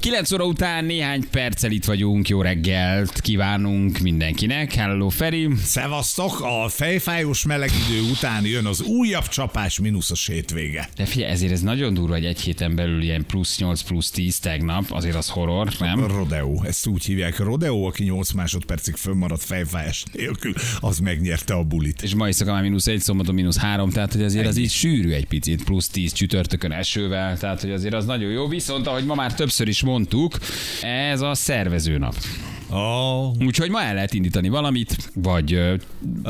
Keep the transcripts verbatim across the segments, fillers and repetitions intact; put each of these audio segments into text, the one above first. kilenc óra után néhány perccel itt vagyunk, jó reggelt kívánunk mindenkinek. Hello Feri. Szevasztok, a fejfájós meleg idő után jön az újabb csapás, mínuszos hétvége. De figyelj, ezért ez nagyon durva, hogy egy héten belül ilyen plusz nyolc, plusz tíz tegnap, azért az horror, nem? Rodeo, ezt úgy hívják. Rodeo, aki nyolc másodpercig fönnmaradt fejfájás nélkül, az megnyerte a bulit. És ma éjszaka már mínusz egy, szombaton mínusz három, tehát hogy azért ennyi. Az így sűrű egy picit, plusz tíz csütörtökön esővel, tehát hogy azért az nagyon jó, viszont ahogy ma már többször is mondtuk, ez a szervezőnap. Oh. Úgyhogy ma el lehet indítani valamit, vagy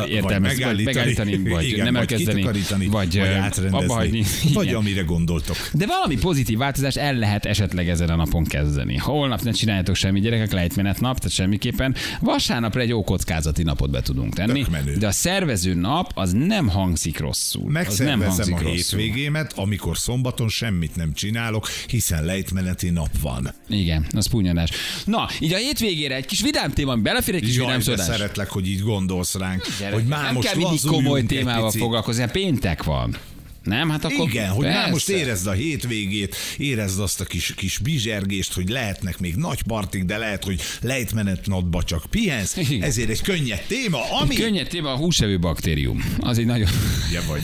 értelmezni, vagy megállítani, vagy, vagy igen, nem elkezdeni, vagy, vagy abbahagyni. Vagy igen. Amire gondoltok. De valami pozitív változást el lehet esetleg ezen a napon kezdeni. Holnap ne csináljátok semmi, gyerekek, lejtmenet nap, tehát semmiképpen. Vasárnapra egy jó kockázati napot be tudunk tenni, de a szervező nap az nem hangzik rosszul. Megszervezem a rosszul. Hétvégémet, amikor szombaton semmit nem csinálok, hiszen lejtmeneti nap van. Igen, az punyadás. Na, így a hétvégére egy kis vidám téma, ami belefér, egy kis jaj, vidám szodás. Szeretlek, hogy így gondolsz ránk, gyere, hogy már most lazuljunk. Nem kell komoly témával foglalkozni, péntek van. Nem? Hát akkor igen, hogy persze. Már most érezd a hétvégét, érezd azt a kis, kis bizsergést, hogy lehetnek még nagy partik, de lehet, hogy lejtmenetnapba csak pihensz. Igen. Ezért egy könnyed téma, ami... Egy könnyed téma a húsevő baktérium. Az egy nagyon... Ja, vagy.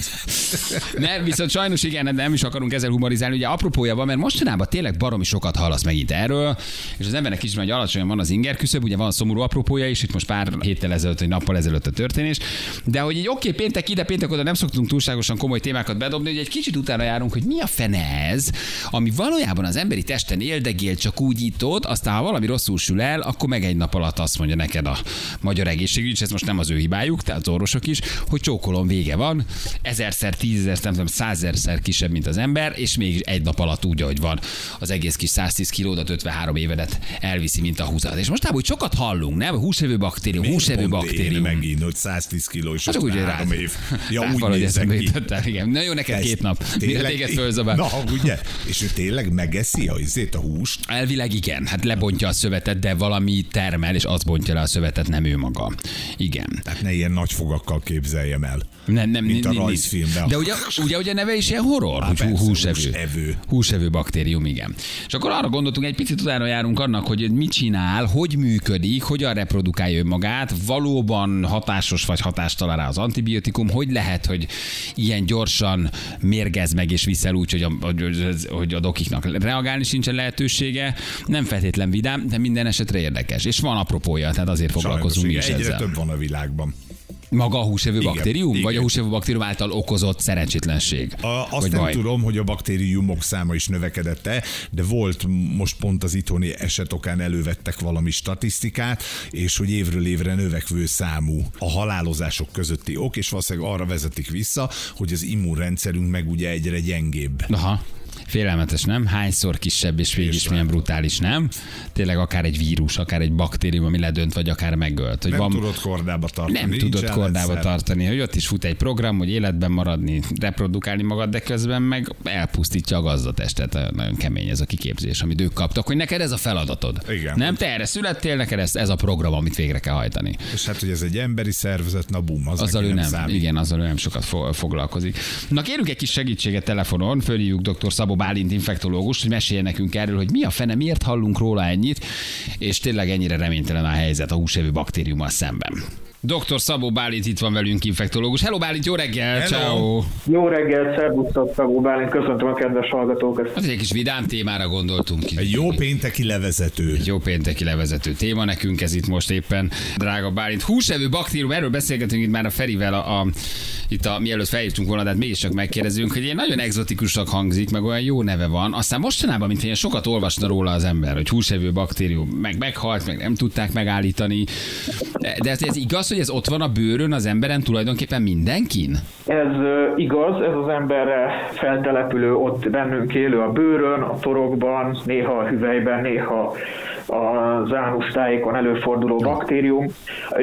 Nem, viszont sajnos igen, nem is akarunk ezzel humorizálni. Ugye apropója van, mert mostanában tényleg baromi sokat hallasz megint erről, és az embernek is, hogy alacsonyan van az inger küszöb, ugye van a szomorú apropója is, itt most pár héttel ezelőtt, vagy nappal ezelőtt a történés, de hogy így oké, okay, péntek ide, péntek oda, nem szoktunk túlságosan komoly témákat bedobni, hogy egy kicsit utána járunk, hogy mi a fene ez, ami valójában az emberi testen éldegél, csak úgy itt ott, aztán ha valami rosszul sül el, akkor meg egy nap alatt azt mondja neked a magyar egészségügy, és ez most nem az ő hibájuk, tehát az orvosok is, hogy csókolom vége van, ezerszer, tízezer, nem tudom, százezerszer kisebb, mint az ember, és mégis egy nap alatt úgy, ahogy van, az egész kis száztíz kilódat, ötvenhárom évedet elviszi, mint a húzat. És mostában úgy sokat hallunk, nem? Húsevő baktérium, húsevő baktérium. Megint, hogy száztíz kiló és hát, ötvenhárom év. Ja, úgy neked két nap. Mire téged fölzabál. Na, ugye? És ő tényleg megeszi a izét, a húst? Elvileg igen. Hát lebontja a szövetet, de valami termel, és az bontja le a szövetet, nem ő maga. Igen. Tehát ne ilyen nagy fogakkal képzeljem el. Nem, nem, mint a rajzfilmben. De ugye, ugye, ugye neve is ilyen horror, hogy húsevő. Húsevő baktérium, igen. És akkor arra gondoltunk, egy picit utána járunk annak, hogy mit csinál, hogy működik, hogyan reprodukálja önmagát, valóban hatásos vagy hatástalan rá az antibiotikum, hogy lehet, hogy ilyen gyorsan mérgez meg és viszel úgy, hogy a, hogy a dokiknak reagálni sincsen lehetősége. Nem feltétlen vidám, de minden esetre érdekes. És van apropója, tehát azért foglalkozunk mi is ezzel. Egyre több van a világban. Maga a húsevő baktérium? Igen, vagy igen. A húsevő baktérium által okozott szerencsétlenség? A, azt nem baj? Tudom, hogy a baktériumok száma is növekedett-e, de volt most pont az itthoni eset okán elővettek valami statisztikát, és hogy évről évre növekvő számú a halálozások közötti ok, és valószínűleg arra vezetik vissza, hogy az immunrendszerünk meg ugye egyre gyengébb. Aha. Félelmetes, nem? Hányszor kisebb, és végig is milyen brutális, nem? Tényleg akár egy vírus, akár egy baktérium, ami ledönt, vagy akár megölt. Hogy nem van... tudod kordába tartani. Nem tudod kordába szer. tartani. Hogy ott is fut egy program, hogy életben maradni, reprodukálni magad, de közben meg elpusztítja a gazdatestet. Nagyon kemény ez a kiképzés, amit ők kaptak, hogy neked ez a feladatod. Igen. Nem? Te erre születtél, neked ez, ez a program, amit végre kell hajtani. És hát, hogy ez egy emberi szervezet, na bum, az azzal ő nem, nem igen, azzal ő nem sokat foglalkozik. Na kérjük egy kis segítséget telefonon, fölhívjuk doktor Szabó Bálint infektológus, hogy meséljen nekünk erről, hogy mi a fene, miért hallunk róla ennyit, és tényleg ennyire reménytelen a helyzet a húsevő baktériummal szemben. doktor Szabó Bálint itt van velünk, infektológus. Hello Bálint, jó reggel! Ciao. Jó reggel, szervusztok, Szabó Bálint, köszöntöm a kedves hallgatókat. Hát egy kis vidám témára gondoltunk ki. Egy jó pénteki levezető. Egy jó pénteki levezető téma nekünk ez itt most éppen, drága Bálint. Húsevő baktérium, erről beszélgetünk itt már a Ferivel, a, a, itt a, mielőtt felhívtunk volna, de hát mégiscsak megkérdezünk, hogy ilyen nagyon egzotikusnak hangzik, meg olyan jó neve van. Aztán mostanában, mint ilyen sokat olvasna róla az ember, hogy húsevő baktérium meg meghalt, meg nem tudták megállítani. De ez, ez igaz, hogy ez ott van a bőrön, az emberen tulajdonképpen mindenkin? Ez uh, igaz, ez az emberre feltelepülő, ott bennünk élő a bőrön, a torokban, néha a hüvelyben, néha az ánustájékon előforduló baktérium.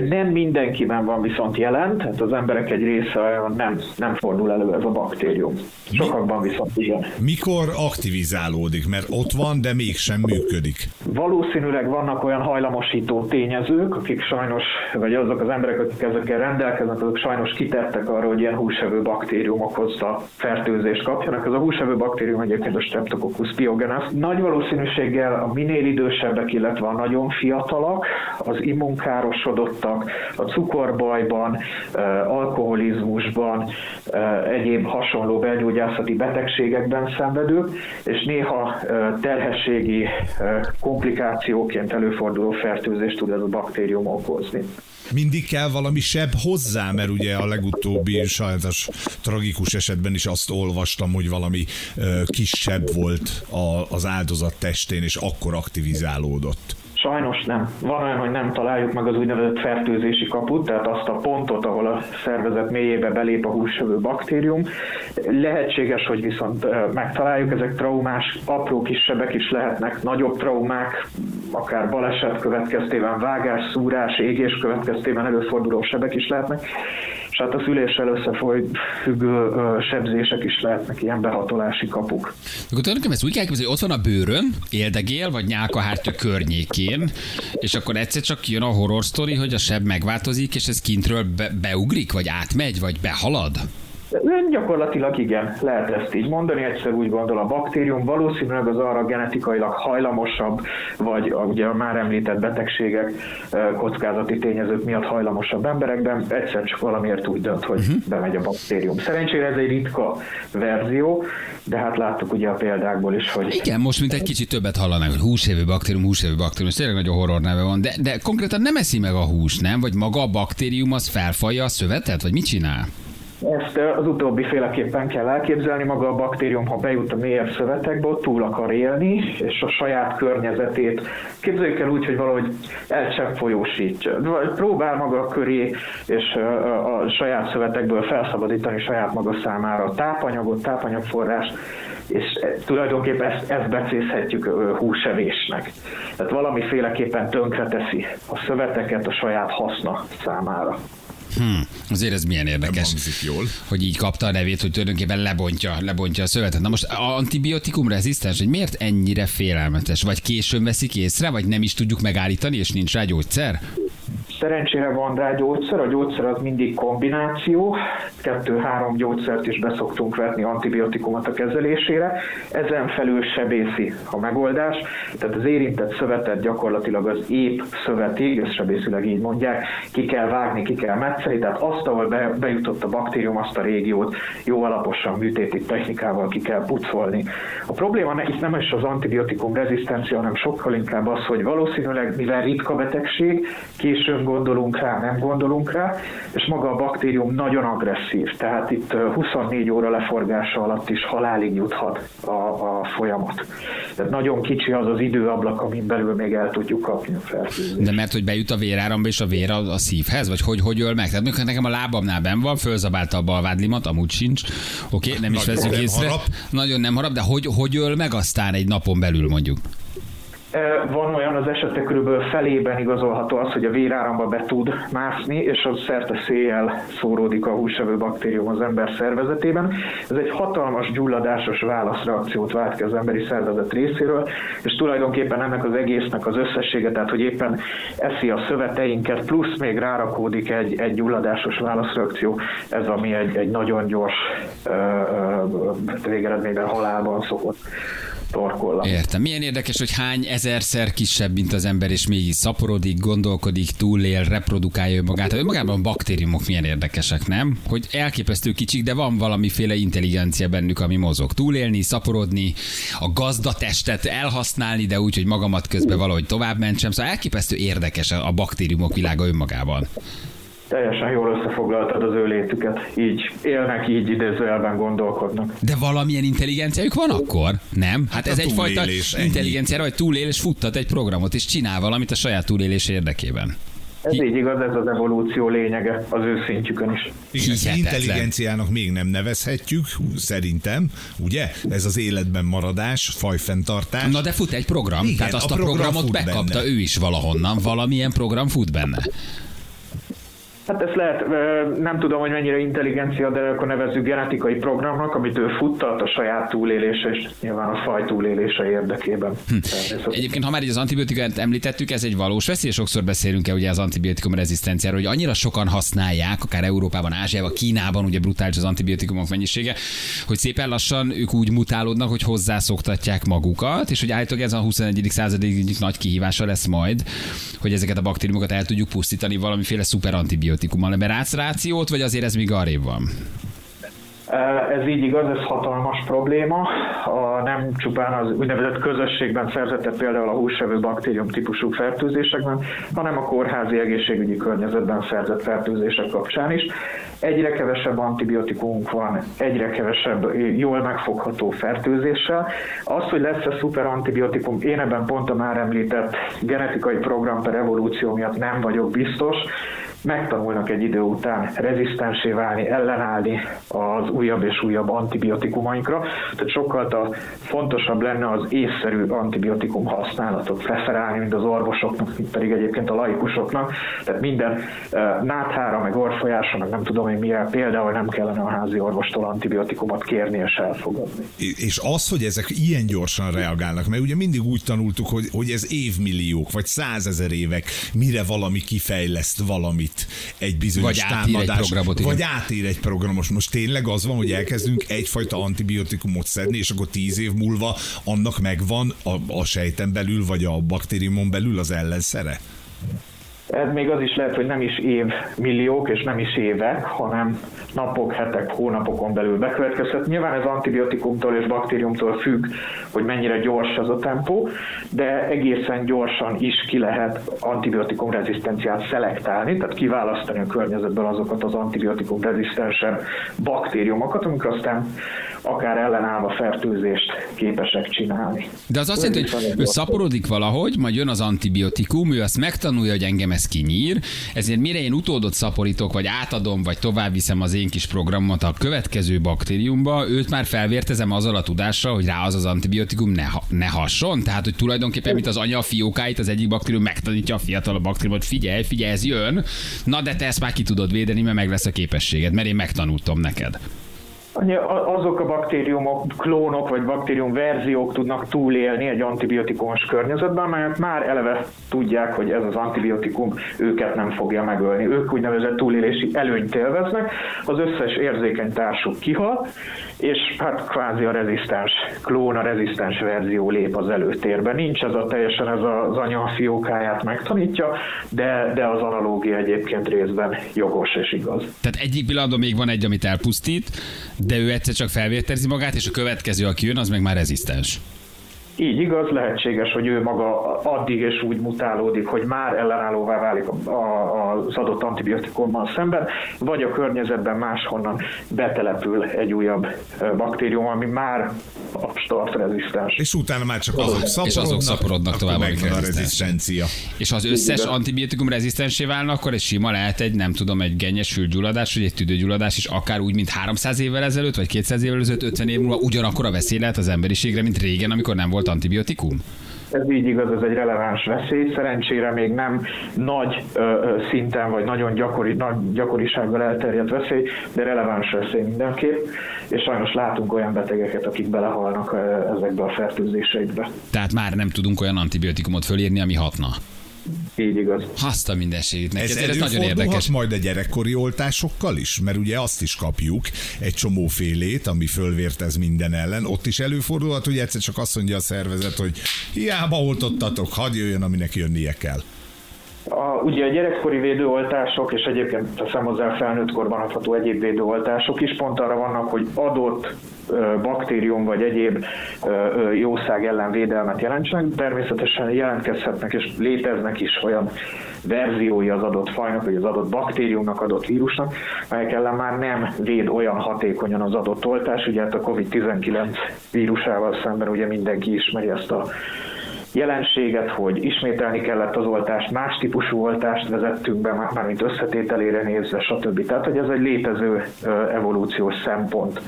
Nem mindenkiben van viszont jelen, tehát az emberek egy része nem, nem fordul elő ez a baktérium. Sokakban viszont igen. Mikor aktivizálódik? Mert ott van, de mégsem működik. Valószínűleg vannak olyan hajlamosító tényezők, akik sajnos, vagy azok az emberek, akik ezekkel rendelkeznek, azok sajnos kitettek arra, hogy ilyen hús húsevő baktérium okozta fertőzést kapjanak. Ez a húsevő baktérium egyébként a Streptococcus pyogenes. Nagy valószínűséggel a minél idősebbek, illetve a nagyon fiatalak, az immunkárosodottak, a cukorbajban, alkoholizmusban, egyéb hasonló belgyógyászati betegségekben szenvedők, és néha terhességi komplikációként előforduló fertőzést tud ez a baktérium okozni. Mindig kell valami sebb hozzá, mert ugye a legutóbbi sajnos tragikus esetben is azt olvastam, hogy valami kisebb volt az áldozat testén, és akkor aktivizálódott. Sajnos nem. Van olyan, hogy nem találjuk meg az úgynevezett fertőzési kaput, tehát azt a pontot, ahol a szervezet mélyébe belép a húsevő baktérium. Lehetséges, hogy viszont megtaláljuk, ezek traumás, apró kis sebek is lehetnek, nagyobb traumák, akár baleset következtében, vágás, szúrás, égés következtében előforduló sebek is lehetnek, és hát a szüléssel összefüggő sebzések is lehetnek, ilyen behatolási kapuk. Akkor tulajdonképpen ezt úgy kell képzelni, hogy ott van a bőröm, érdegél, vagy nyálkahártya környékén, és akkor egyszer csak jön a horror sztori, hogy a seb megváltozik, és ez kintről be- beugrik, vagy átmegy, vagy behalad? Gyakorlatilag igen, lehet ezt így mondani, egyszer úgy gondol a baktérium, valószínűleg az arra genetikailag hajlamosabb, vagy a, ugye a már említett betegségek, kockázati tényezők miatt hajlamosabb emberekben, egyszer csak valamiért úgy dönt, hogy uh-huh. bemegy a baktérium. Szerencsére ez egy ritka verzió, de hát láttuk ugye a példákból is, hogy... Igen, most mint egy kicsit többet hallanánk, hogy húsevő baktérium, húsevő baktérium, és tényleg nagyon horror neve van, de, de konkrétan nem eszi meg a hús, nem? Vagy maga a baktérium az felfalja a szövetet, vagy mit csinál? Ezt az utóbbi féleképpen kell elképzelni, maga a baktérium, ha bejut a mélyebb szövetekbe, ott túl akar élni, és a saját környezetét képzeljük el úgy, hogy valahogy elcsepp folyósítja. Próbál maga köré és a saját szövetekből felszabadítani saját maga számára tápanyagot, tápanyagforrást, és tulajdonképpen ezt, ezt becézhetjük húsevésnek. Tehát valamiféleképpen tönkreteszi a szöveteket a saját haszna számára. Hmm, azért ez milyen érdekes, jól. Hogy így kapta a nevét, hogy tulajdonképpen lebontja, lebontja a szövetet. Na most a antibiotikum rezisztens, hogy miért ennyire félelmetes? Vagy későn veszik észre, vagy nem is tudjuk megállítani, és nincs rá gyógyszer? Szerencsére van rá gyógyszer, a gyógyszer az mindig kombináció, kettő-három gyógyszert is beszoktunk vetni, antibiotikumot a kezelésére, ezen felül sebészi a megoldás, tehát az érintett szövetet gyakorlatilag az épp szövetig, ezt sebészileg így mondják, ki kell vágni, ki kell metszeni, tehát azt, ahol be, bejutott a baktérium, azt a régiót jó alaposan műtéti technikával ki kell pucolni. A probléma ne, itt nem is az antibiotikum rezisztencia, hanem sokkal inkább az, hogy valószínűleg, mivel ritka betegség, később gondolunk rá, nem gondolunk rá, és maga a baktérium nagyon agresszív, tehát itt huszonnégy óra leforgása alatt is halálig juthat a, a folyamat. Tehát nagyon kicsi az az időablak, amin belül még el tudjuk kapni a fertőzést. De mert hogy bejut a véráramba, és a vér a, a szívhez, vagy hogy, hogy öl meg? Tehát mondjuk, nekem a lábamnál benn van, fölzabálta a balvádlimat, amúgy sincs, oké, okay, nem is veszük észre. Harap. Nagyon nem harap, de hogy, hogy öl meg aztán egy napon belül mondjuk? Van olyan, az esetek körülbelül felében igazolható az, hogy a véráramba be tud mászni, és az szerte széjjel szóródik a húsevő baktérium az ember szervezetében. Ez egy hatalmas gyulladásos válaszreakciót vált ki az emberi szervezet részéről, és tulajdonképpen ennek az egésznek az összessége, tehát hogy éppen eszi a szöveteinket, plusz még rárakódik egy, egy gyulladásos válaszreakció, ez ami egy, egy nagyon gyors végeredményben halálban szokott. Torkollam. Értem. Milyen érdekes, hogy hány ezerszer kisebb, mint az ember, és mégis szaporodik, gondolkodik, túlél, reprodukálja önmagát. Önmagában a baktériumok milyen érdekesek, nem? Hogy elképesztő kicsik, de van valamiféle intelligencia bennük, ami mozog. Túlélni, szaporodni, a gazdatestet elhasználni, de úgy, hogy magamat közben valahogy tovább mentsem. Szóval elképesztő érdekes a baktériumok világa önmagában. Teljesen jól összefoglaltad az ő létüket. Így élnek, így idézőjelben gondolkodnak. De valamilyen intelligenciájuk van akkor? Nem? Hát, hát ez egyfajta intelligencia, vagy túlélés, futtat egy programot, és csinál valamit a saját túlélés érdekében. Ez így igaz, ez az evolúció lényege az ő szintjükön is. Igen, intelligenciának még nem nevezhetjük, szerintem, ugye? Ez az életben maradás, fajfenntartás. Na de fut egy program, igen, tehát azt a, program a programot bekapta benne. Ő is valahonnan, valamilyen program fut benne. Hát ezt lehet, nem tudom, hogy mennyire intelligencia, de akkor nevezzük genetikai programnak, amit ő futtat a saját túlélése, és nyilván a faj túlélése érdekében. Hm. Egyébként, ha már így az antibiotikumot említettük, ez egy valós veszély, sokszor beszélünk ugye az antibiotikum rezisztenciáról, hogy annyira sokan használják, akár Európában, Ázsiában, Kínában, ugye brutális az antibiotikumok mennyisége, hogy szépen lassan ők úgy mutálódnak, hogy hozzászoktatják magukat, és hogy állítólag ez a huszonegyedik század egyik nagy kihívása lesz majd, hogy ezeket a baktériumokat el tudjuk pusztítani valamiféle szuper antibiotikummal. Mert látsz rációt, vagy azért ez még arrébb van? Ez így igaz, ez hatalmas probléma. A nem csupán az úgynevezett közösségben szerzett, például a húsevő baktérium típusú fertőzésekben, hanem a kórházi egészségügyi környezetben szerzett fertőzések kapcsán is. Egyre kevesebb antibiotikumunk van, egyre kevesebb jól megfogható fertőzéssel. Az, hogy lesz-e szuper antibiotikum, én ebben pont a már említett genetikai program per evolúció miatt nem vagyok biztos. Megtanulnak egy idő után rezisztensé válni, ellenállni az újabb és újabb antibiotikumainkra, tehát sokkal fontosabb lenne az észszerű antibiotikum használatot preferálni, mint az orvosoknak, mint pedig egyébként a laikusoknak, tehát minden náthára, meg orfolyásra, meg nem tudom én mire, például nem kellene a házi orvostól antibiotikumot kérni és elfogadni. És az, hogy ezek ilyen gyorsan reagálnak, mert ugye mindig úgy tanultuk, hogy, hogy ez évmilliók, vagy százezer évek, mire valami kifejleszt valamit, egy bizonyos vagy támadás, egy vagy átír egy programos. Most tényleg az van, hogy elkezdünk egyfajta antibiotikumot szedni, és akkor tíz év múlva annak megvan a, a sejten belül, vagy a baktériumon belül az ellenszere? Ez még az is lehet, hogy nem is évmilliók, és nem is évek, hanem napok, hetek, hónapokon belül bekövetkezhet. Nyilván ez antibiotikumtól és baktériumtól függ, hogy mennyire gyors ez a tempó, de egészen gyorsan is ki lehet antibiotikum rezisztenciát szelektálni, tehát kiválasztani a környezetből azokat az antibiotikum rezisztensebb baktériumokat, amikor aztán akár ellenállva fertőzést képesek csinálni. De az azt jelenti, hogy ő szaporodik valahogy, majd jön az antibiotikum, ő azt megtanulja, hogy engem ez kinyír, ezért mire én utódot szaporítok, vagy átadom, vagy tovább viszem az én kis programot a következő baktériumba, őt már felvértezem azzal a tudással, hogy rá az az antibiotikum ne, ha- ne hasson. Tehát, hogy tulajdonképpen, mint az anya a fiókáit, az egyik baktérium megtanítja a fiatal baktériumot, figyelj, figyelj, ez jön, na de te ezt már ki tudod védeni, mert meg lesz a képességed, mert én megtanultam neked. Azok a baktériumok, klónok vagy baktériumverziók tudnak túlélni egy antibiotikumos környezetben, mert már eleve tudják, hogy ez az antibiotikum őket nem fogja megölni. Ők úgynevezett túlélési előnyt élveznek, az összes érzékeny társuk kihal, és hát kvázi a rezisztens klón, a rezisztens verzió lép az előtérbe. Nincs ez a teljesen ez az anya a fiókáját megtanítja, de, de az analógia egyébként részben jogos és igaz. Tehát egyik pillanatban még van egy, amit elpusztít, de ő egyszer csak felvértezi magát, és a következő, aki jön, az meg már rezisztens. Így igaz, lehetséges, hogy ő maga addig és úgy mutálódik, hogy már ellenállóvá válik az adott antibiotikummal szemben, vagy a környezetben máshonnan betelepül egy újabb baktérium, ami már a start rezisztens. És utána már csak azok szaporodnak, és azok szaporodnak tovább, amikor a rezisztencia. És az összes antibiotikum rezisztensé válna, akkor egy sima lehet egy, nem tudom, egy gennyes fülgyulladás, vagy egy tüdőgyulladás is, akár úgy, mint háromszáz évvel ezelőtt, vagy kétszáz évvel ezelőtt, ötven év múlva ugyanakkor a veszély lehet az emberiségre, mint régen, amikor nem volt antibiotikum? Ez így igaz, ez egy releváns veszély. Szerencsére még nem nagy ö, ö, szinten, vagy nagyon gyakori, nagy gyakorisággal elterjedt veszély, de releváns veszély mindenképp, és sajnos látunk olyan betegeket, akik belehalnak ö, ezekbe a fertőzéseikbe. Tehát már nem tudunk olyan antibiotikumot fölírni, ami hatna. Így igaz. Haszta mindenségét neki. Ez, ez nagyon érdekes. Majd a gyerekkori oltásokkal is, mert ugye azt is kapjuk egy csomó félét, ami fölvértez minden ellen. Ott is előfordulhat, hogy egyszer csak azt mondja a szervezet, hogy hiába oltottatok, hadd jöjjön, aminek jönnie kell. A, ugye a gyerekkori védőoltások, és egyébként a hozzá felnőttkorban adható egyéb védőoltások is pont arra vannak, hogy adott baktérium vagy egyéb jószág ellen védelmet jelentsenek. Természetesen jelentkezhetnek és léteznek is olyan verziói az adott fajnak, vagy az adott baktériumnak, adott vírusnak, melyek ellen már nem véd olyan hatékonyan az adott oltás. Ugye hát a kovid tizenkilenc vírusával szemben ugye mindenki ismeri ezt a jelenséget, hogy ismételni kellett az oltást, más típusú oltást vezettünk be, mármint összetételére nézve, stb. Tehát, hogy ez egy létező evolúciós szempont.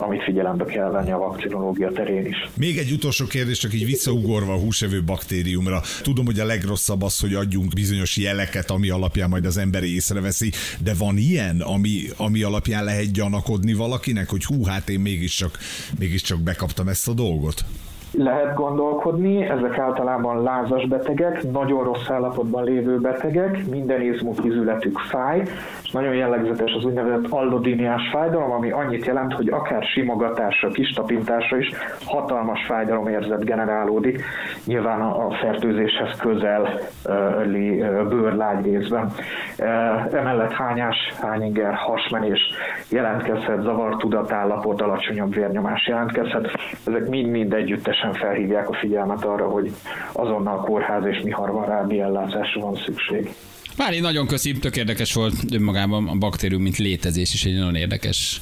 amit figyelembe kell venni a vakcinológia terén is. Még egy utolsó kérdés, csak így visszaugorva a húsevő baktériumra. Tudom, hogy a legrosszabb az, hogy adjunk bizonyos jeleket, ami alapján majd az ember észreveszi, de van ilyen, ami, ami alapján lehet gyanakodni valakinek, hogy hú, hát én mégiscsak, mégiscsak bekaptam ezt a dolgot? Lehet gondolkodni, ezek általában lázas betegek, nagyon rossz állapotban lévő betegek, minden izmuk, izületük fáj, és nagyon jellegzetes az úgynevezett allodíniás fájdalom, ami annyit jelent, hogy akár simogatásra, kistapintásra is hatalmas fájdalomérzet generálódik, nyilván a fertőzéshez közeli bőrlágy részben. Emellett hányás, hányinger, hasmenés jelentkezhet, zavar tudatállapot, alacsonyabb vérnyomás jelentkezhet, ezek mind-mind együttes felhívják a figyelmet arra, hogy azonnal kórház és miharmarábbi ellátásra van szükség. Bálint, nagyon köszi, tök érdekes volt önmagában a baktérium, mint létezés is egy nagyon érdekes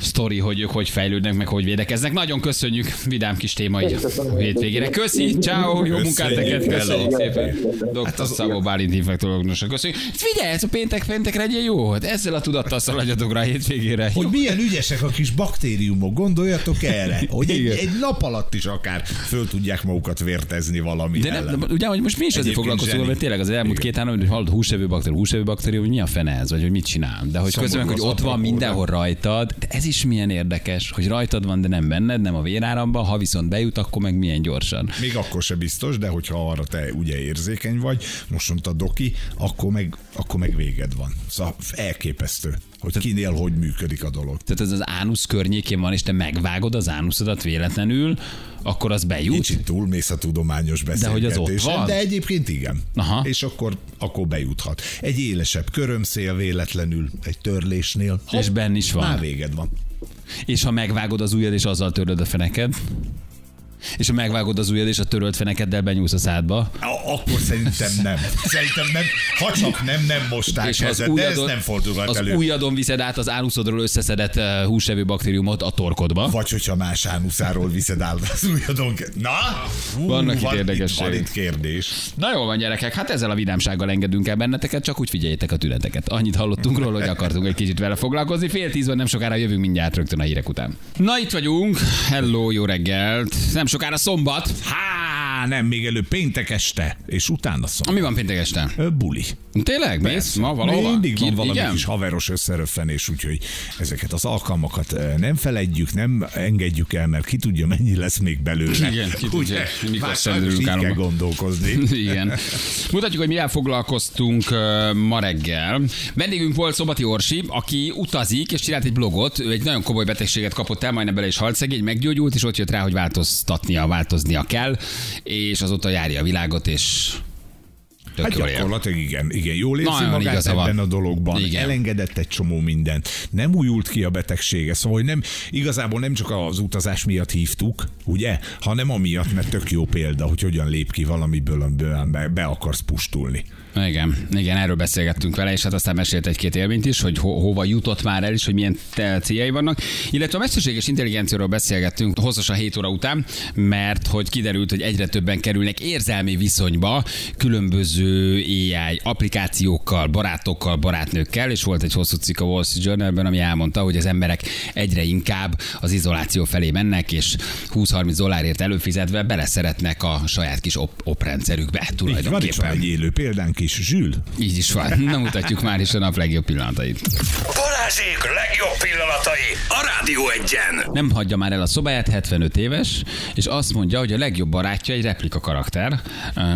sztori, hogy ők hogy fejlődnek, meg hogy védekeznek. Nagyon köszönjük, vidám kis téma így a hétvégére. Köszi, ciao, jó munkát neked, köszönjük szépen. doktor Szabó Bálint infektológusnak köszönjük. Figyelj, ez a péntek péntek legyen jó, ezzel a tudattal szaladjatok rá a hétvégére. Hogy milyen ügyesek a kis baktériumok, gondoljatok erre, hogy egy, egy nap alatt is akár föl tudják magukat vértezni valami de ellen. Nem, ugye, hogy most mi is azért foglalkozunk, mert tényleg az elmúlt két három, hogy hallod húsevő baktérium, húsevő baktérium, hogy mi a fene ez, vagy hogy mit csinál. De hogy közben, hogy ott van mindenhol rajtad, ez is milyen érdekes, hogy rajtad van, de nem benned, nem a véráramban, ha viszont bejut, akkor meg milyen gyorsan. Még akkor se biztos, de hogyha arra te ugye érzékeny vagy, most mondta doki, akkor meg, akkor meg véged van. Szóval elképesztő, hogy te, kinél hogy működik a dolog. Tehát ez az ánusz környékén van, és te megvágod az ánuszodat véletlenül, akkor az bejut. Kicsit túlmész a tudományos beszélgetésen, de egyébként igen. Aha. És akkor, akkor bejuthat. Egy élesebb körömszél véletlenül, egy törlésnél. Hopp, és benn is van. Már véged van. És ha megvágod az ujjad, és azzal töröd a feneked? És ha megvágod az ujjad, és a törölt fenekeddel benyúlsz a szádba? Akkor szerintem nem. Szerintem nem. Ha csak nem, nem mostán kezdett, de ez nem fordulhat elő. Az ujjadon viszed át az ánuszodról összeszedett húsevő baktériumot a torkodba. Vagy hogyha más ánuszáról viszed át az ujjadon. Na? Hú, vannak van itt érdekességek. Van itt kérdés. Na jól van, gyerekek, hát ezzel a vidámsággal engedünk el benneteket, csak úgy figyeljétek a tüneteket. Annyit hallottunk róla, hogy akartunk egy kicsit vele foglalkozni. Fél tízben nem sokára jövünk mindjárt rögtön a hírek után. Na itt vagyunk. Hello, jó reggelt. Nem sokára szombat. Há, nem, még előbb péntek este, és utána szombat. Mi van péntek este? Buli. Tényleg? Mész? Ma valahova? Mindig Kir, van valami igen? Kis haveros összeröffenés, úgyhogy ezeket az alkalmakat nem feledjük, nem engedjük el, mert ki tudja, mennyi lesz még belőle. Igen, ki tudja, mikor szendülünk álomba. Így kell gondolkozni. Igen. Mutatjuk, hogy mivel foglalkoztunk ma reggel. Vendégünk volt Szobati Orsi, aki utazik, és csinált egy blogot, ő egy nagyon komoly betegséget kapott el, majdnem bele is halt szegény, meggyógyult, és ott jött rá, hogy változtatnia, változnia kell, és azóta járja a világot, és... Hát gyakorlatilag igen, igen, jól érzi nagyon magát ebben a dologban, igen. Elengedett egy csomó mindent, nem újult ki a betegsége, szóval nem, igazából nem csak az utazás miatt hívtuk, ugye, hanem amiatt, mert tök jó példa, hogy hogyan lép ki valamiből, amiből be, be akarsz pusztulni. Igen, igen, erről beszélgettünk vele, és hát aztán mesélt egy-két élményt is, hogy ho- hova jutott már el, és hogy milyen céljai vannak. Illetve a mesterséges intelligenciáról beszélgettünk hosszasan hét óra után, mert hogy kiderült, hogy egyre többen kerülnek érzelmi viszonyba különböző á i applikációkkal, barátokkal, barátnőkkel, és volt egy hosszú cikk a Wall Street Journalben, ami elmondta, hogy az emberek egyre inkább az izoláció felé mennek, és húsz-harminc dollárért előfizetve beleszeretnek a saját kis op- oprendszerükbe tulajdonképpen. Egy élő példánk is. Zsül. Így is van. Na, mutatjuk már is a nap legjobb pillanatait. Balázsék legjobb pillanatai a Rádió egyen. Nem hagyja már el a szobáját, hetvenöt éves, és azt mondja, hogy a legjobb barátja egy replika karakter.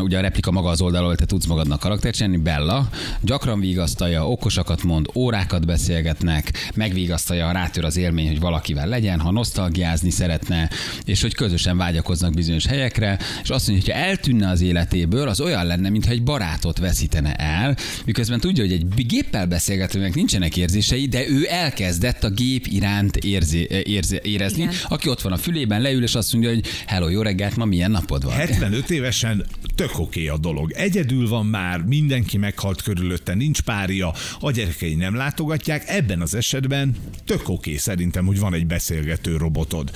Ugye a replika maga az oldalról, te tudsz magadnak karaktert csinálni, Bella. Gyakran vigasztalja, okosakat mond, órákat beszélgetnek, megvigasztalja, ha rátör az élmény, hogy valakivel legyen, ha nosztalgiázni szeretne, és hogy közösen vágyakoznak bizonyos helyekre, és azt mondja, hogy ha eltűnne az életéből, az olyan lenne, mintha egy barátot veszítene el, miközben tudja, hogy egy géppel beszélgetőnek nincsenek érzései, de ő elkezdett a gép iránt érzi, érzi, érezni, igen. Aki ott van a fülében, leül, és azt mondja, hogy hello, jó reggelt, ma milyen napod van? hetvenöt évesen tök oké a dolog. Egyedül van már, mindenki meghalt körülötte, nincs párja, a gyerekei nem látogatják, ebben az esetben tök oké szerintem, hogy van egy beszélgető robotod.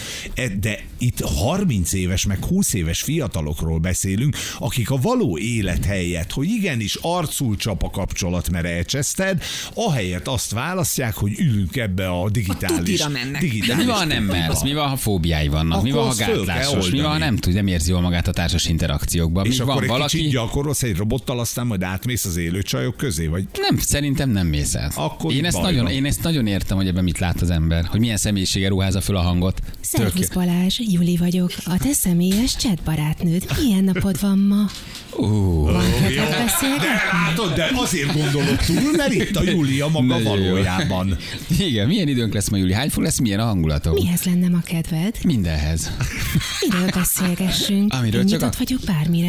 De itt harminc éves, meg húsz éves fiatalokról beszélünk, akik a való élet helyett, hogy igenis arcul csap a kapcsolat, mert elcseszted, ahelyett azt választják, látják, hogy ülünk ebbe a digitális. A digitális mi van, nem mersz? Mi van, ha fóbiái vannak? Akkor mi van, ha gátlásos? Mi van, ha nem tud, nem érzi jól magát a társas interakciókban? És van, akkor egy valaki... kicsit gyakorolsz egy robottal, aztán majd átmész az élő csajok közé? Vagy... Nem, szerintem nem mész át. Akkor én, ezt nagyon, én ezt nagyon értem, hogy ebben mit lát az ember, hogy milyen személyisége ruházza föl a hangot. Szervusz Balázs, Juli vagyok, a te személyes chatbarátnőd. Milyen napod van ma? Uh, van kötet beszélgetni? De látod, de azért gondolod túl, mert itt a Júlia maga valójában. Igen, milyen időnk lesz ma, Júli? Hány fog lesz? Milyen a hangulatom? Mihez lenne ma kedved? Mindenhez. Miről beszélgessünk? Amiről én csak nyitott a... vagyok bármire.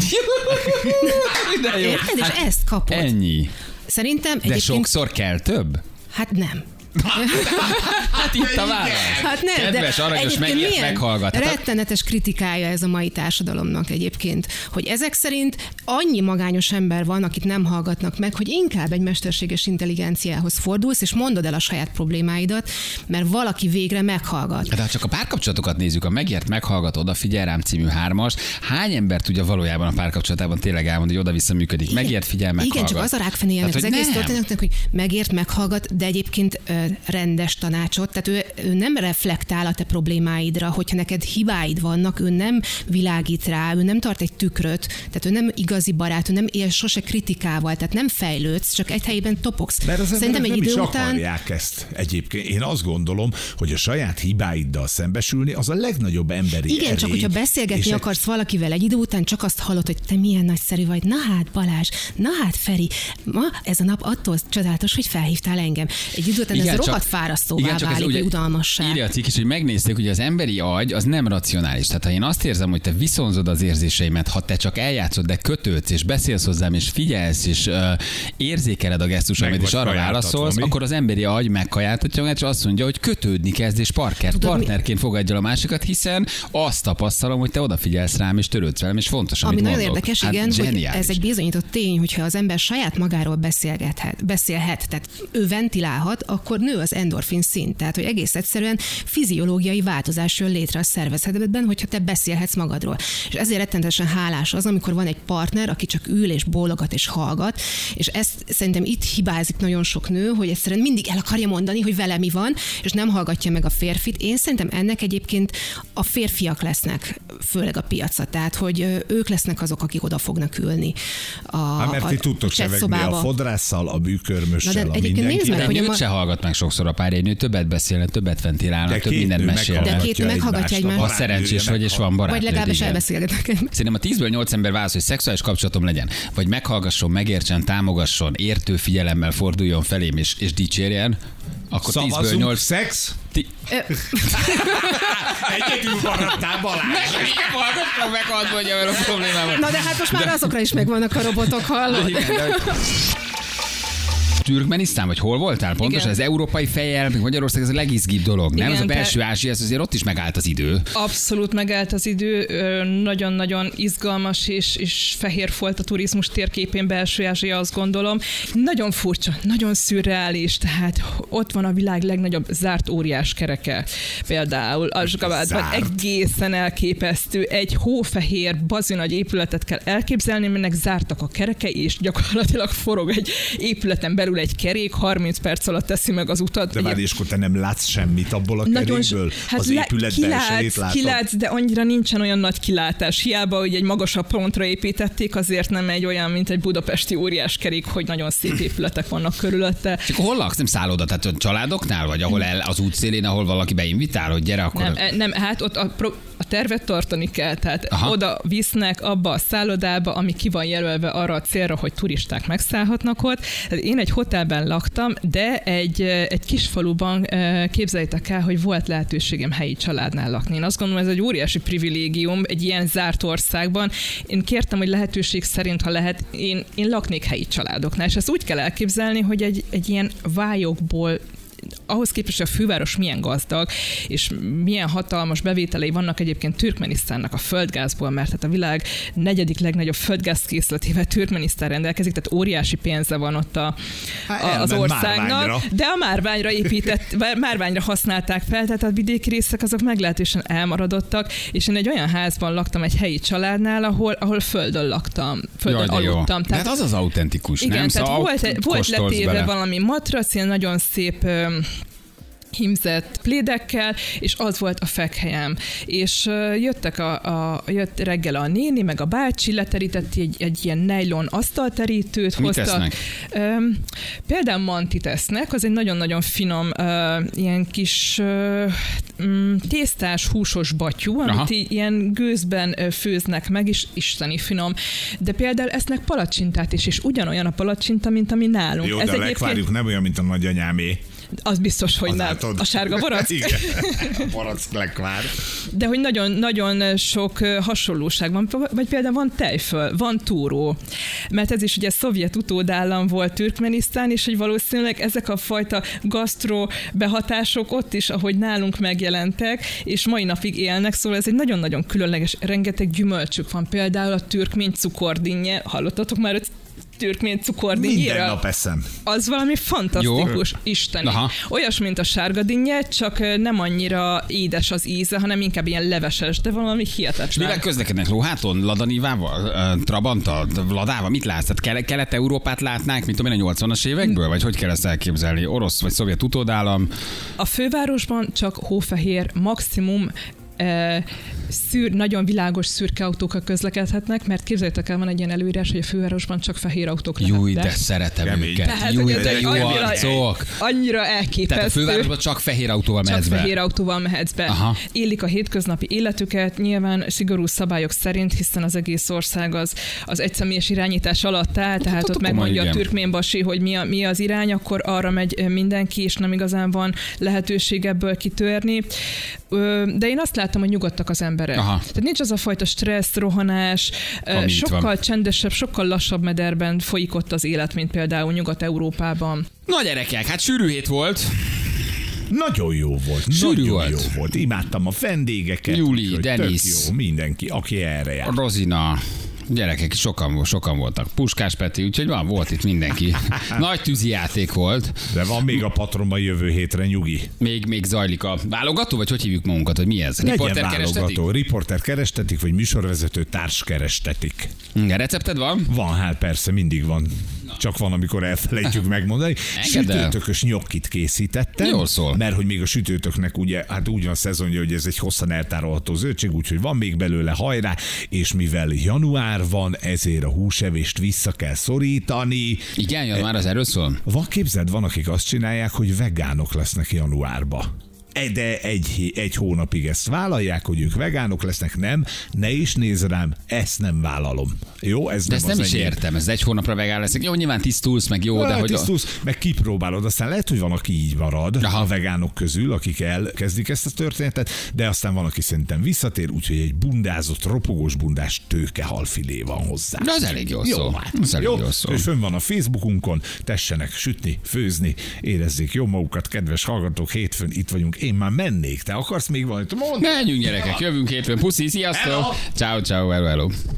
De jó. Érted, és hát ezt kapod. Ennyi. Szerintem egyébként... De sokszor kell több? Hát nem. Hát itt a válasz. Hát nem, kedves, aranyos, megért meghallgathatok. Rettenetes kritikája ez a mai társadalomnak egyébként, hogy ezek szerint annyi magányos ember van, akit nem hallgatnak meg, hogy inkább egy mesterséges intelligenciához fordulsz, és mondod el a saját problémáidat, mert valaki végre meghallgat. De ha csak a párkapcsolatokat nézzük, a megért meghallgat, odafigyel rám című hármas, hány ember tudja valójában a párkapcsolatában tényleg elmondani, hogy oda-vissza működik? Megért, figyel, meghallgat. Igen, csak az a rákfenéje az egész történetnek, hogy megért, meghallgat, de egyébként rendes tanácsot, tehát ő, ő nem reflektál a te problémáidra, hogyha neked hibáid vannak, ő nem világít rá, ő nem tart egy tükröt, tehát ő nem igazi barát, ő nem él sose kritikával, tehát nem fejlődsz, csak egy helyben topogsz. Mert az szerintem egy nem idő is után... akarják ezt egyébként. Én azt gondolom, hogy a saját hibáiddal szembesülni az a legnagyobb emberi igen, erény. Csak hogyha beszélgetni akarsz egy... valakivel egy idő után, csak azt hallod, hogy te milyen nagyszerű vagy. Na hát Balázs, na hát Feri, ma ez a nap attól csodálatos, hogy felhívtál engem. Egy idő után igen, ez rohadt fárasztóvá válik, egy udalmassá. Írja a cikk is, hogy megnézték, hogy az emberi agy az nem racionális. Tehát ha én azt érzem, hogy te viszonzod az érzéseimet, ha te csak eljátszod, de kötődsz, és beszélsz hozzám, és figyelsz, és uh, érzékeled a gesztusaimat, és arra válaszolsz, mi? Akkor az emberi agy megkajáltatja magát, és azt mondja, hogy kötődni kezd, és parker, tudod, partnerként fogadja a másikat, hiszen azt tapasztalom, hogy te odafigyelsz rám, és törődsz velem, és fontos, amit ami mondok. Nagyon érdekes, hát, igen, hogy ez egy bizonyított tény, hogyha az ember saját magáról beszélgethet, beszélhet, tehát ő ventilálhat, akkor nő az endorfin szint, tehát hogy egész egyszerűen fiziológiai változás jön létre a szervezetben, hogyha te beszélhetsz magadról. És ezért rettenetesen hálás az, amikor van egy partner, aki csak ül és bólogat és hallgat, és ezt szerintem itt hibázik nagyon sok nő, hogy egyszerűen mindig el akarja mondani, hogy vele mi van, és nem hallgatja meg a férfit. Én szerintem ennek egyébként a férfiak lesznek, főleg a piaca, tehát hogy ők lesznek azok, akik oda fognak ülni. A, Há, mert a, ti tudtok sevegni a fodrásszal, a bűkörmössel, a mindenkivel. Hallgat meg sokszor a párjai, többet beszélne, többet ventilálnak, több mindent mesél. De két meghallgatja egymást. Ha szerencsés vagy, és van barátnőd. Vagy legalábbis elbeszélgetnek. Szerintem a tízből nyolc ember válasz, hogy szexuális kapcsolatom legyen, vagy meghallgasson, megértsen, támogasson, értő figyelemmel forduljon felém, és, és dicsérjen. Akkor tízből nyolc... szex? Ti... Egyedül maradtál, Balázs. Meghallgattam, meghallgattam, hogy ebben a problémában. Na de hát most már de... azokra is megvannak a robotok, hallod? Igen, de... Türkmenisztán, vagy hol voltál? Pontosan az európai fejjel, meg Magyarország, ez a legizgibb dolog, nem? Igen, az a belső Ázsia, ez azért ott is megállt az idő. Abszolút megállt az idő, nagyon-nagyon izgalmas és, és fehér folt a turizmus térképén belső Ázsia, azt gondolom. Nagyon furcsa, nagyon szürreális, tehát ott van a világ legnagyobb zárt óriás kereke. Például Azsgabadban egészen elképesztő, egy hófehér, bazinagy épületet kell elképzelni, aminek zártak a kereke, és gyakorlatilag forog egy épületen belül egy kerék, harminc perc alatt teszi meg az utat. De várj, és akkor te nem látsz semmit abból a nagyon kerékből? Hát az le, épület kilátsz, belsejét látod? Kilátsz, de annyira nincsen olyan nagy kilátás. Hiába, hogy egy magasabb pontra építették, azért nem egy olyan, mint egy budapesti óriás kerék, hogy nagyon szép épületek vannak körülötte. És akkor hol laksz? Nem szálloda? Tehát a családoknál? Vagy ahol el, az útszélén, ahol valaki beinvitál, hogy gyere akkor? Nem, nem hát ott a, pro, a tervet tartani kell. Tehát aha, oda visznek abba a szállodába, ami ki van jelölve arra a célra, hogy turisták megszállhatnak ott. Én egy hotelben laktam, de egy, egy kis faluban képzeljétek el, hogy volt lehetőségem helyi családnál lakni. Én azt gondolom, ez egy óriási privilégium egy ilyen zárt országban. Én kértem, hogy lehetőség szerint, ha lehet, én, én laknék helyi családoknál. És ezt úgy kell elképzelni, hogy egy, egy ilyen vályokból, ahhoz képest, hogy a főváros milyen gazdag, és milyen hatalmas bevételei vannak egyébként Türkmenisztánnak a földgázból, mert hát a világ negyedik legnagyobb földgázkészletével Türkmenisztán rendelkezik, tehát óriási pénze van ott a, a, az országnak. Márványra. De a márványra épített, márványra használták fel, tehát a vidéki részek azok meglehetősen elmaradottak, és én egy olyan házban laktam egy helyi családnál, ahol, ahol földön laktam, földön jaj, aludtam. Tehát, de hát az az autentikus, igen, nem? Szóval volt, volt letéve valami matrac, ilyen nagyon szép hímzett plédekkel, és az volt a fekhelyem. És uh, jöttek a, a, jött reggel a néni, meg a bácsi, leterített egy, egy ilyen nejlon asztalterítőt. Hoztak. Tesznek? Um, például mantit esznek, az egy nagyon-nagyon finom uh, ilyen kis uh, um, tésztás, húsos batyú, aha, amit ilyen gőzben főznek meg, és isteni finom. De például esznek palacsintát is, és ugyanolyan a palacsinta, mint ami nálunk. Jó, ez de a legvárjuk nem olyan, mint a nagyanyámé. Az biztos, hogy az nem. Átod. A sárga barack. Igen, a barack lekvár. De hogy nagyon-nagyon sok hasonlóság van. Vagy például van tejföl, van túró. Mert ez is ugye szovjet utódállam volt Türkmenisztán, és hogy valószínűleg ezek a fajta gasztró behatások ott is, ahogy nálunk megjelentek, és mai napig élnek. Szóval ez egy nagyon-nagyon különleges, rengeteg gyümölcsük van. Például a türkmény cukordínje. Hallottatok már, hogy türkmén cukordinyéről. Minden nap eszem. Az valami fantasztikus, jó, isteni. Aha. Olyas, mint a sárga dinnye, csak nem annyira édes az íze, hanem inkább ilyen leveses, de valami hihetetlen. És mivel közlekednek? Lóháton? Ladanívával? Trabanttal? Vladával? Mit látsz? Tehát Kelet-Európát látnánk, mint tudom én, a nyolcvanas évekből? Vagy hogy kell ezt elképzelni? Orosz vagy szovjet utódállam? A fővárosban csak hófehér, maximum Szűr, nagyon világos szürke autókkal közlekedhetnek, mert képzeljétek el, van egy ilyen előírás, hogy a fővárosban csak fehér autók lehetnek. Júj, de szeretem őket. Júj, de jó arcok. Annyira elképesztő. Tehát a fővárosban csak fehér autóval mehetsz be. Csak fehér autóval mehetsz be. Aha. Élik a hétköznapi életüket, nyilván szigorú szabályok szerint, hiszen az egész ország az, az egyszemélyes irányítás alatt áll, tehát ott, ott, ott megmondja a türkménbasi, hogy mi, a, mi az irány, akkor arra megy mindenki, és nem igazán van lehetőség ebből kitörni. De én azt látom, hogy nyugodtak az emberek. Aha. Tehát nincs az a fajta stressz, rohanás, ami sokkal csendesebb, sokkal lassabb mederben folyik ott az élet, mint például Nyugat-Európában. Na gyerekek, hát sűrű hét volt. Nagyon jó volt, sűrű nagyon volt. jó volt. Imádtam a vendégeket. Juli, Denis. Jó, mindenki, aki erre jár. Rozina. Gyerekek, sokan, sokan voltak. Puskás Peti, úgyhogy van, volt itt mindenki. Nagy tűzi játék volt. De van még a patronban jövő hétre, nyugi. Még, még zajlik a válogató, vagy hogy hívjuk magunkat, hogy mi ez? Legyen riporter válogató, kerestetik? Riporter kerestetik, vagy műsorvezető társ kerestetik. Igen, recepted van? Van, hát persze, mindig van. Csak van, amikor elfelejtjük megmondani. Sütőtökös nyokkit készítettem. Jól szól. Mert hogy még a sütőtöknek ugye, hát úgy van szezonja, hogy ez egy hosszan eltárolható zöldség, úgyhogy van még belőle, hajrá, és mivel január van, ezért a húsevést vissza kell szorítani. Igen, január az erről szól. Van, képzeld, van, akik azt csinálják, hogy vegánok lesznek januárba. De egy, egy hónapig ezt vállalják, hogy ők vegánok lesznek, nem, ne is nézz rám, ezt nem vállalom. Jó, ez de nem ezt az nem is enyém. Értem, ez egy hónapra vegán leszek. Jó, nyilván tisztulsz, meg jó, de hogy... Tisztulsz, meg kipróbálod, aztán lehet, hogy van, aki így marad, aha, a vegánok közül, akik elkezdik ezt a történetet, de aztán van, aki szerintem visszatér, úgyhogy egy bundázott, ropogós bundás tőkehalfilé van hozzá. De az elég jó szó. Az elég jó szó. És fönn van a Facebookunkon, tessenek sütni, főzni, érezzék jó magukat, kedves hallgatók, hétfőn itt vagyunk. Én már mennék. Te akarsz még valamit mondani? Menjünk, gyerekek. Jövünk hétfőn. Puszi, sziasztok. Ciao, ciao, hello, hello.